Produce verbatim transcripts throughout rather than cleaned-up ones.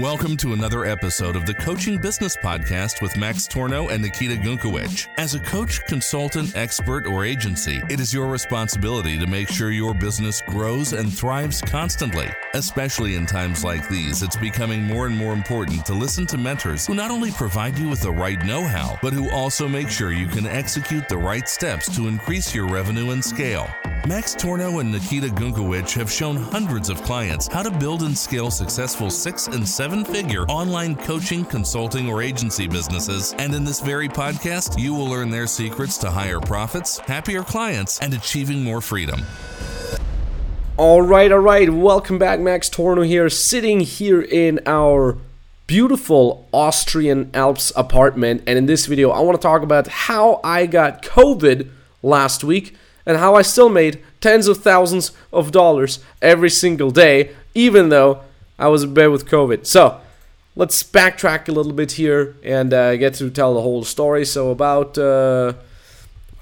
Welcome to another episode of the Coaching Business Podcast with Max Tornow and Nikita Gunkiewicz. As a coach, consultant, expert, or agency, it is your responsibility to make sure your business grows and thrives constantly. Especially in times like these, it's becoming more and more important to listen to mentors who not only provide you with the right know-how, but who also make sure you can execute the right steps to increase your revenue and scale. Max Tornow and Nikita Gunkiewicz have shown hundreds of clients how to build and scale successful six- and seven-figure online coaching, consulting, or agency businesses. And in this very podcast, you will learn their secrets to higher profits, happier clients, and achieving more freedom. All right, all right. Welcome back. Max Tornow here, sitting here in our beautiful Austrian Alps apartment. And in this video, I want to talk about how I got COVID last week and how I still made tens of thousands of dollars every single day, even though I was in bed with COVID. So let's backtrack a little bit here and uh, get to tell the whole story. So about, uh,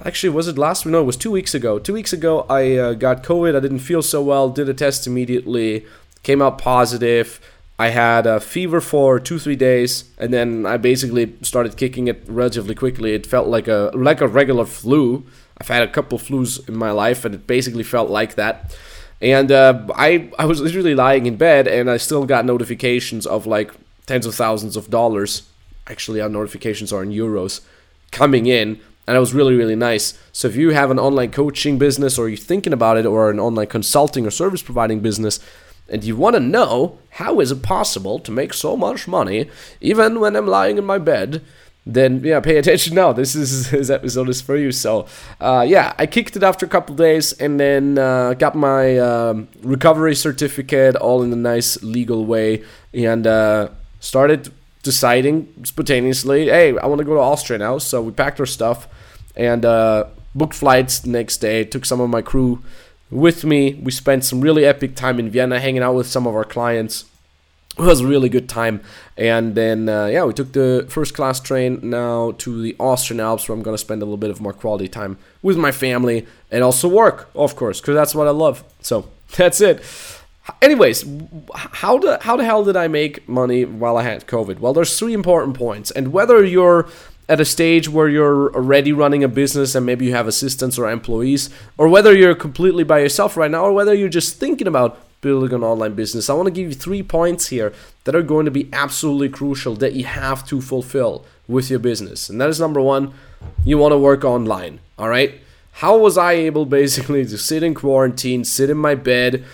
actually, was it last week? No, it was two weeks ago. Two weeks ago, I uh, got COVID. I didn't feel so well, did a test immediately, came out positive. I had a fever for two, three days, and then I basically started kicking it relatively quickly. It felt like a like a regular flu. I've had a couple flus in my life, and it basically felt like that. And uh, I, I was literally lying in bed, and I still got notifications of like tens of thousands of dollars. Actually, our notifications are in euros coming in, and it was really, really nice. So if you have an online coaching business, or you're thinking about it, or an online consulting or service providing business, and you want to know how is it possible to make so much money, even when I'm lying in my bed, then yeah, pay attention now. This is this episode is for you. So uh, yeah, I kicked it after a couple days, and then uh, got my um, recovery certificate, all in a nice legal way, and uh, started deciding spontaneously, hey, I want to go to Austria now. So we packed our stuff and uh, booked flights the next day. Took some of my crew with me. We spent some really epic time in Vienna, hanging out with some of our clients. It was a really good time, and then, uh, yeah, we took the first-class train now to the Austrian Alps, where I'm going to spend a little bit of more quality time with my family, and also work, of course, because that's what I love. So, that's it. Anyways, how the, how the hell did I make money while I had COVID? Well, there's three important points, and whether you're at a stage where you're already running a business and maybe you have assistants or employees, or whether you're completely by yourself right now, or whether you're just thinking about building an online business, I want to give you three points here that are going to be absolutely crucial that you have to fulfill with your business. And that is number one, you want to work online, all right? How was I able basically to sit in quarantine, sit in my bed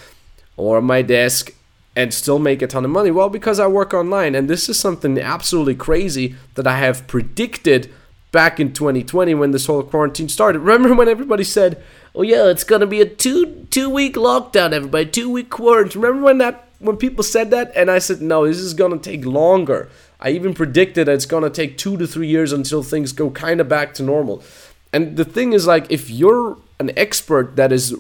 or my desk and still make a ton of money? Well, because I work online, and this is something absolutely crazy that I have predicted back in twenty twenty when this whole quarantine started. Remember when everybody said, oh yeah, it's gonna be a two two week lockdown, everybody, two week quarantine. Remember when that when people said that? And I said, no, this is gonna take longer. I even predicted that it's gonna take two to three years until things go kind of back to normal. And the thing is, like, if you're an expert that is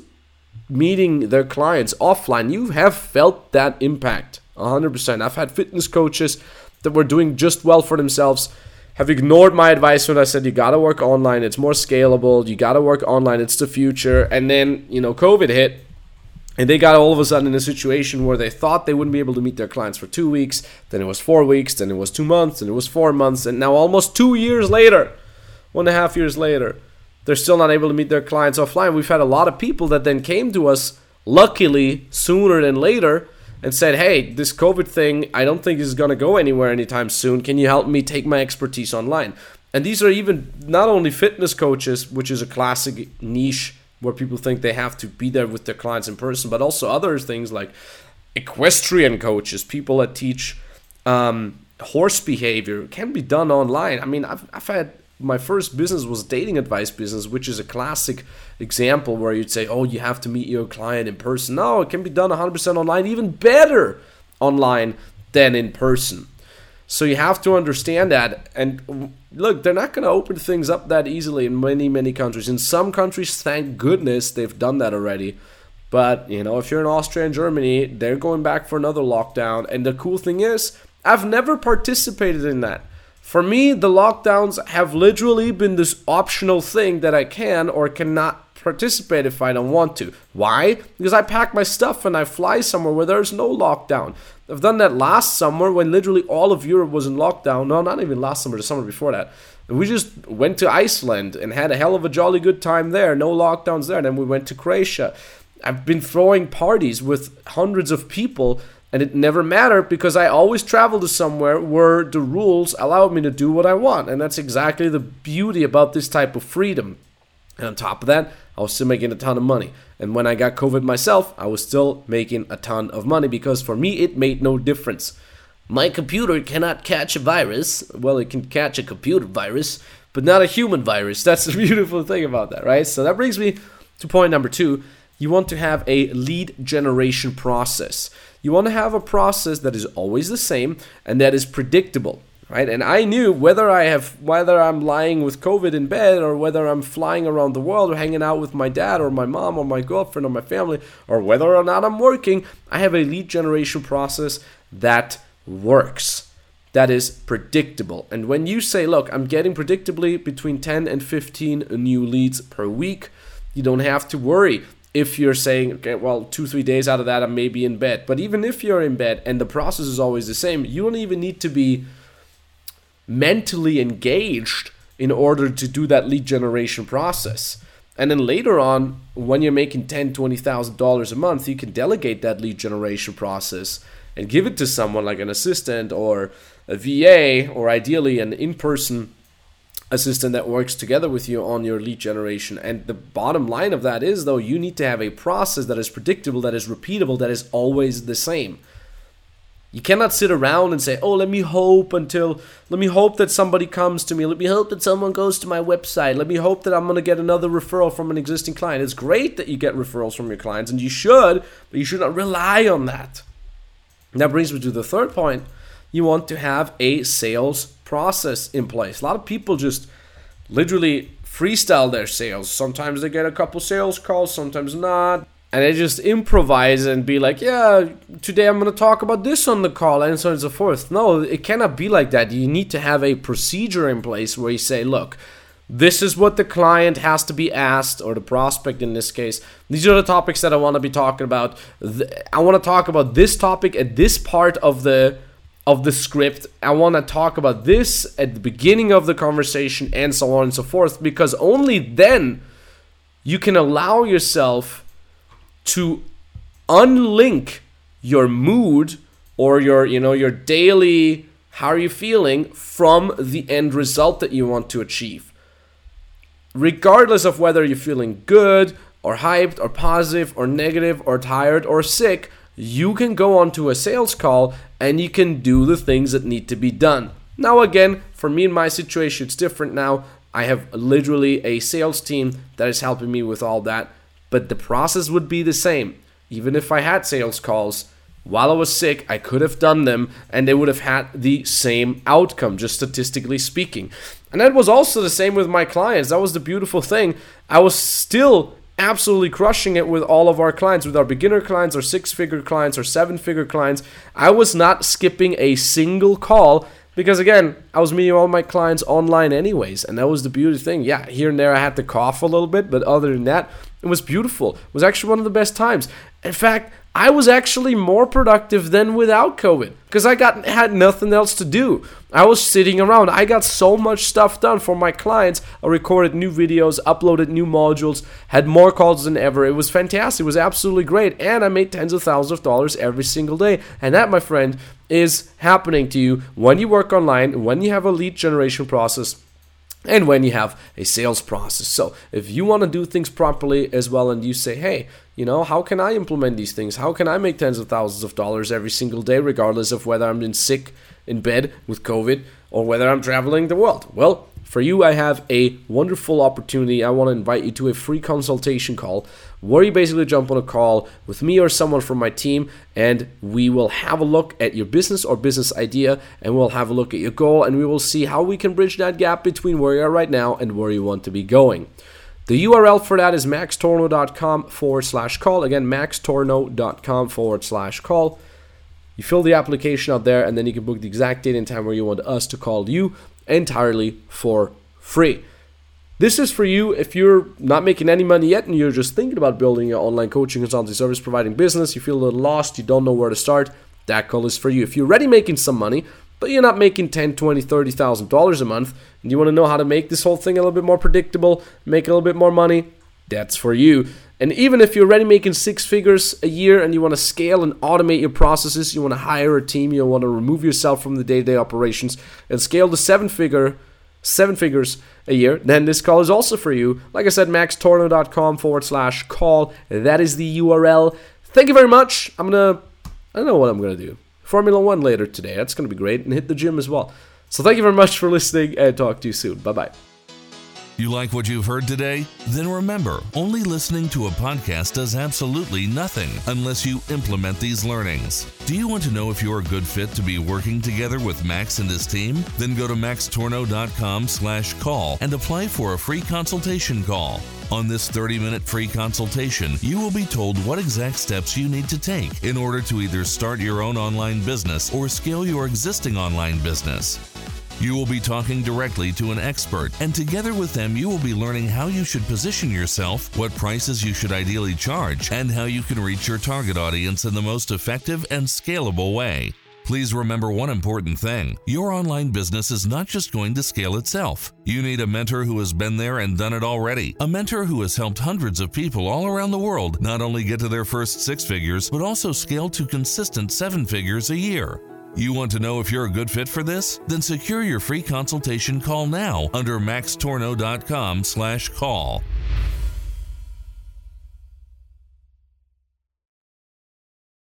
meeting their clients offline, you have felt that impact one hundred percent. I've had fitness coaches that were doing just well for themselves, have ignored my advice when I said, you gotta work online, it's more scalable, you gotta work online, it's the future. And then, you know, COVID hit, and they got all of a sudden in a situation where they thought they wouldn't be able to meet their clients for two weeks, then it was four weeks, then it was two months, and it was four months, and now almost two years later, one and a half years later, they're still not able to meet their clients offline. We've had a lot of people that then came to us, luckily, sooner than later, and said, hey, this COVID thing, I don't think is going to go anywhere anytime soon. Can you help me take my expertise online? And these are even not only fitness coaches, which is a classic niche where people think they have to be there with their clients in person, but also other things like equestrian coaches, people that teach um, horse behavior, can be done online. I mean, I've, I've had... my first business was a dating advice business, which is a classic example where you'd say, oh, you have to meet your client in person. No, it can be done one hundred percent online, even better online than in person. So you have to understand that. And look, they're not going to open things up that easily in many, many countries. In some countries, thank goodness, they've done that already. But, you know, if you're in Austria and Germany, they're going back for another lockdown. And the cool thing is, I've never participated in that. For me, the lockdowns have literally been this optional thing that I can or cannot participate if I don't want to. Why? Because I pack my stuff and I fly somewhere where there's no lockdown. I've done that last summer when literally all of Europe was in lockdown. No, not even last summer, the summer before that. We just went to Iceland and had a hell of a jolly good time there. No lockdowns there. Then we went to Croatia. I've been throwing parties with hundreds of people and it never mattered because I always travel to somewhere where the rules allowed me to do what I want. And that's exactly the beauty about this type of freedom. And on top of that, I was still making a ton of money. And when I got COVID myself, I was still making a ton of money because for me, it made no difference. My computer cannot catch a virus. Well, it can catch a computer virus, but not a human virus. That's the beautiful thing about that, right? So that brings me to point number two. You want to have a lead generation process. You want to have a process that is always the same and that is predictable. Right? And I knew whether I have, whether I'm lying with COVID in bed or whether I'm flying around the world or hanging out with my dad or my mom or my girlfriend or my family or whether or not I'm working, I have a lead generation process that works, that is predictable. And when you say, look, I'm getting predictably between ten and fifteen new leads per week, you don't have to worry. If you're saying, okay, well, two, three days out of that, I may be in bed. But even if you're in bed and the process is always the same, you don't even need to be mentally engaged in order to do that lead generation process. And then later on, when you're making ten thousand dollars, twenty thousand dollars a month, you can delegate that lead generation process and give it to someone like an assistant or a V A or ideally an in-person assistant that works together with you on your lead generation. And the bottom line of that is, though, you need to have a process that is predictable, that is repeatable, that is always the same. You cannot sit around and say, oh, let me hope until, let me hope that somebody comes to me. Let me hope that someone goes to my website. Let me hope that I'm going to get another referral from an existing client. It's great that you get referrals from your clients, and you should, but you should not rely on that. And that brings me to the third point. You want to have a sales process in place. A lot of people just literally freestyle their sales. Sometimes they get a couple sales calls, sometimes not. And they just improvise and be like, yeah, today I'm going to talk about this on the call, and so on and so forth. No, it cannot be like that. You need to have a procedure in place where you say, look, this is what the client has to be asked, or the prospect in this case. These are the topics that I want to be talking about. I want to talk about this topic at this part of the of the script. I want to talk about this at the beginning of the conversation, and so on and so forth, because only then you can allow yourself to unlink your mood or your, you know, your daily, how are you feeling, from the end result that you want to achieve. Regardless of whether you're feeling good or hyped or positive or negative or tired or sick, you can go onto a sales call and you can do the things that need to be done. Now, again, for me in my situation, it's different now. I have literally a sales team that is helping me with all that. But the process would be the same. Even if I had sales calls while I was sick, I could have done them and they would have had the same outcome, just statistically speaking. And that was also the same with my clients. That was the beautiful thing. I was still absolutely crushing it with all of our clients, with our beginner clients or six-figure clients or seven-figure clients. I was not skipping a single call because, again, I was meeting all my clients online anyways. And that was the beauty thing. Yeah, here and there I had to cough a little bit, but other than that, it was beautiful. It was actually one of the best times. In fact, I was actually more productive than without COVID because I got had nothing else to do. I was sitting around. I got so much stuff done for my clients. I recorded new videos, uploaded new modules, had more calls than ever. It was fantastic. It was absolutely great. And I made tens of thousands of dollars every single day. And that, my friend, is happening to you when you work online, when you have a lead generation process, and when you have a sales process. So if you want to do things properly as well and you say, hey, you know, how can I implement these things? How can I make tens of thousands of dollars every single day, regardless of whether I'm in sick in bed with COVID or whether I'm traveling the world? Well, for you, I have a wonderful opportunity. I want to invite you to a free consultation call where you basically jump on a call with me or someone from my team, and we will have a look at your business or business idea, and we'll have a look at your goal, and we will see how we can bridge that gap between where you are right now and where you want to be going. The U R L for that is maxtornow.com forward slash call. Again, maxtornow.com forward slash call. You fill the application out there, and then you can book the exact date and time where you want us to call you entirely for free. This is for you if you're not making any money yet and you're just thinking about building your online coaching, consulting, service providing business. You feel a little lost, you don't know where to start. That call is for you. If you're already making some money, but you're not making ten, twenty, thirty thousand dollars a month, and you want to know how to make this whole thing a little bit more predictable, make a little bit more money, that's for you. And even if you're already making six figures a year and you want to scale and automate your processes, you want to hire a team, you want to remove yourself from the day-to-day operations and scale to seven figure, seven figures a year, then this call is also for you. Like I said, max tornow dot com forward slash call. That is the U R L. Thank you very much. I'm going to, I don't know what I'm going to do. Formula One later today. That's going to be great. And hit the gym as well. So thank you very much for listening, and talk to you soon. Bye-bye. You like what you've heard today? Then remember, only listening to a podcast does absolutely nothing unless you implement these learnings. Do you want to know if you're a good fit to be working together with Max and his team? Then go to max tornow dot com slash call and apply for a free consultation call. On this thirty-minute free consultation, you will be told what exact steps you need to take in order to either start your own online business or scale your existing online business. You will be talking directly to an expert, and together with them you will be learning how you should position yourself, what prices you should ideally charge, and how you can reach your target audience in the most effective and scalable way. Please remember one important thing. Your online business is not just going to scale itself. You need a mentor who has been there and done it already. A mentor who has helped hundreds of people all around the world not only get to their first six figures, but also scale to consistent seven figures a year. You want to know if you're a good fit for this? Then secure your free consultation call now under max tornow dot com slash call.